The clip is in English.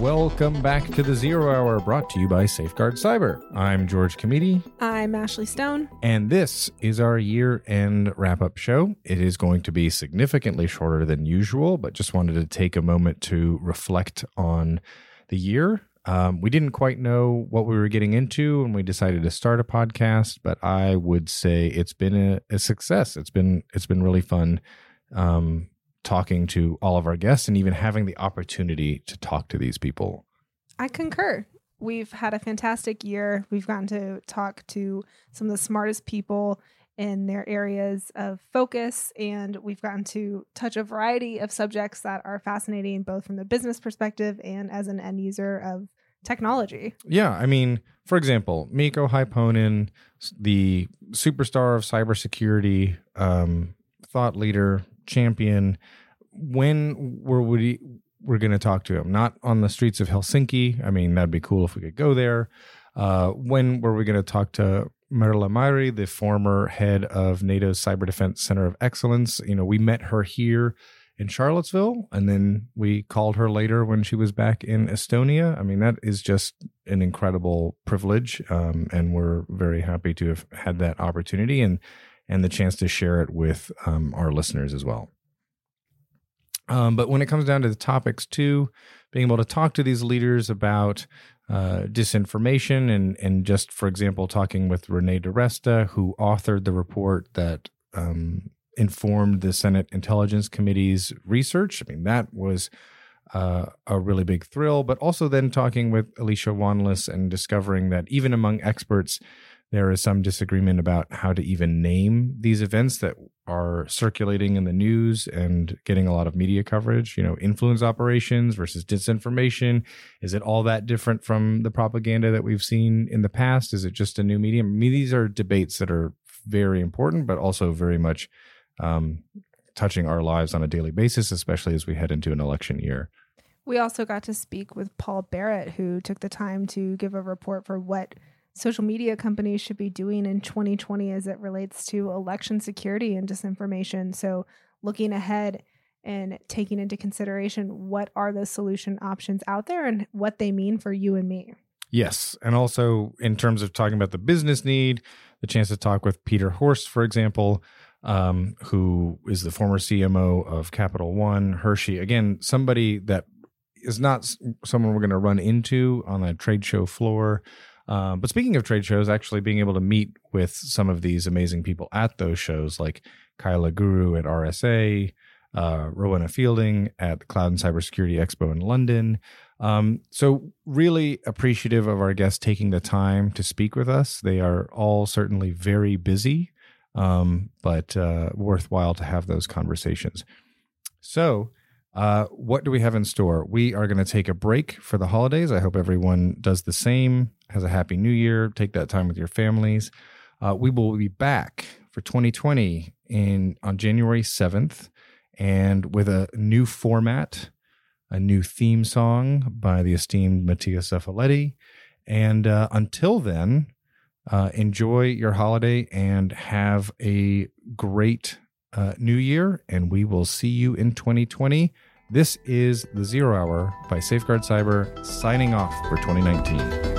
Welcome back to The Zero Hour, brought to you by Safeguard Cyber. I'm George Comiti. I'm Ashley Stone. And this is our year-end wrap-up show. It is going to be significantly shorter than usual, but just wanted to take a moment to reflect on the year. We didn't quite know what we were getting into when we decided to start a podcast, but I would say it's been a success. It's been really fun talking to all of our guests and even having the opportunity to talk to these people. I concur. We've had a fantastic year. We've gotten to talk to some of the smartest people in their areas of focus, and we've gotten to touch a variety of subjects that are fascinating, both from the business perspective and as an end user of technology. Yeah, I mean, for example, Mikko Hyppönen, the superstar of cybersecurity, thought leader, champion. When we're going to talk to him? Not on the streets of Helsinki. I mean, that'd be cool if we could go there. When were we going to talk to Merla Myri, the former head of NATO's Cyber Defense Center of Excellence? You know, we met her here in Charlottesville, and then we called her later when she was back in Estonia. I mean, that is just an incredible privilege, and we're very happy to have had that opportunity and the chance to share it with our listeners as well. But when it comes down to the topics too, being able to talk to these leaders about disinformation and just, for example, talking with Renee DiResta, who authored the report that informed the Senate Intelligence Committee's research. I mean, that was a really big thrill, but also then talking with Alicia Wanless and discovering that even among experts, there is some disagreement about how to even name these events that are circulating in the news and getting a lot of media coverage. You know, influence operations versus disinformation. Is it all that different from the propaganda that we've seen in the past? Is it just a new medium? I mean, these are debates that are very important, but also very much touching our lives on a daily basis, especially as we head into an election year. We also got to speak with Paul Barrett, who took the time to give a report for what social media companies should be doing in 2020 as it relates to election security and disinformation. So looking ahead and taking into consideration what are the solution options out there and what they mean for you and me. Yes. And also in terms of talking about the business need, the chance to talk with Peter Horst, for example, who is the former CMO of Capital One, Hershey. Again, somebody that is not someone we're going to run into on a trade show floor. But speaking of trade shows, actually being able to meet with some of these amazing people at those shows, like Kyla Guru at RSA, Rowena Fielding at the Cloud and Cybersecurity Expo in London. So really appreciative of our guests taking the time to speak with us. They are all certainly very busy, but worthwhile to have those conversations. So what do we have in store? We are going to take a break for the holidays. I hope everyone does the same, has a happy new year. Take that time with your families. We will be back for 2020 on January 7th and with a new format, a new theme song by the esteemed Mattia Cefaletti. And until then, enjoy your holiday and have a great new year, and we will see you in 2020. This is The Zero Hour by Safeguard Cyber, signing off for 2019.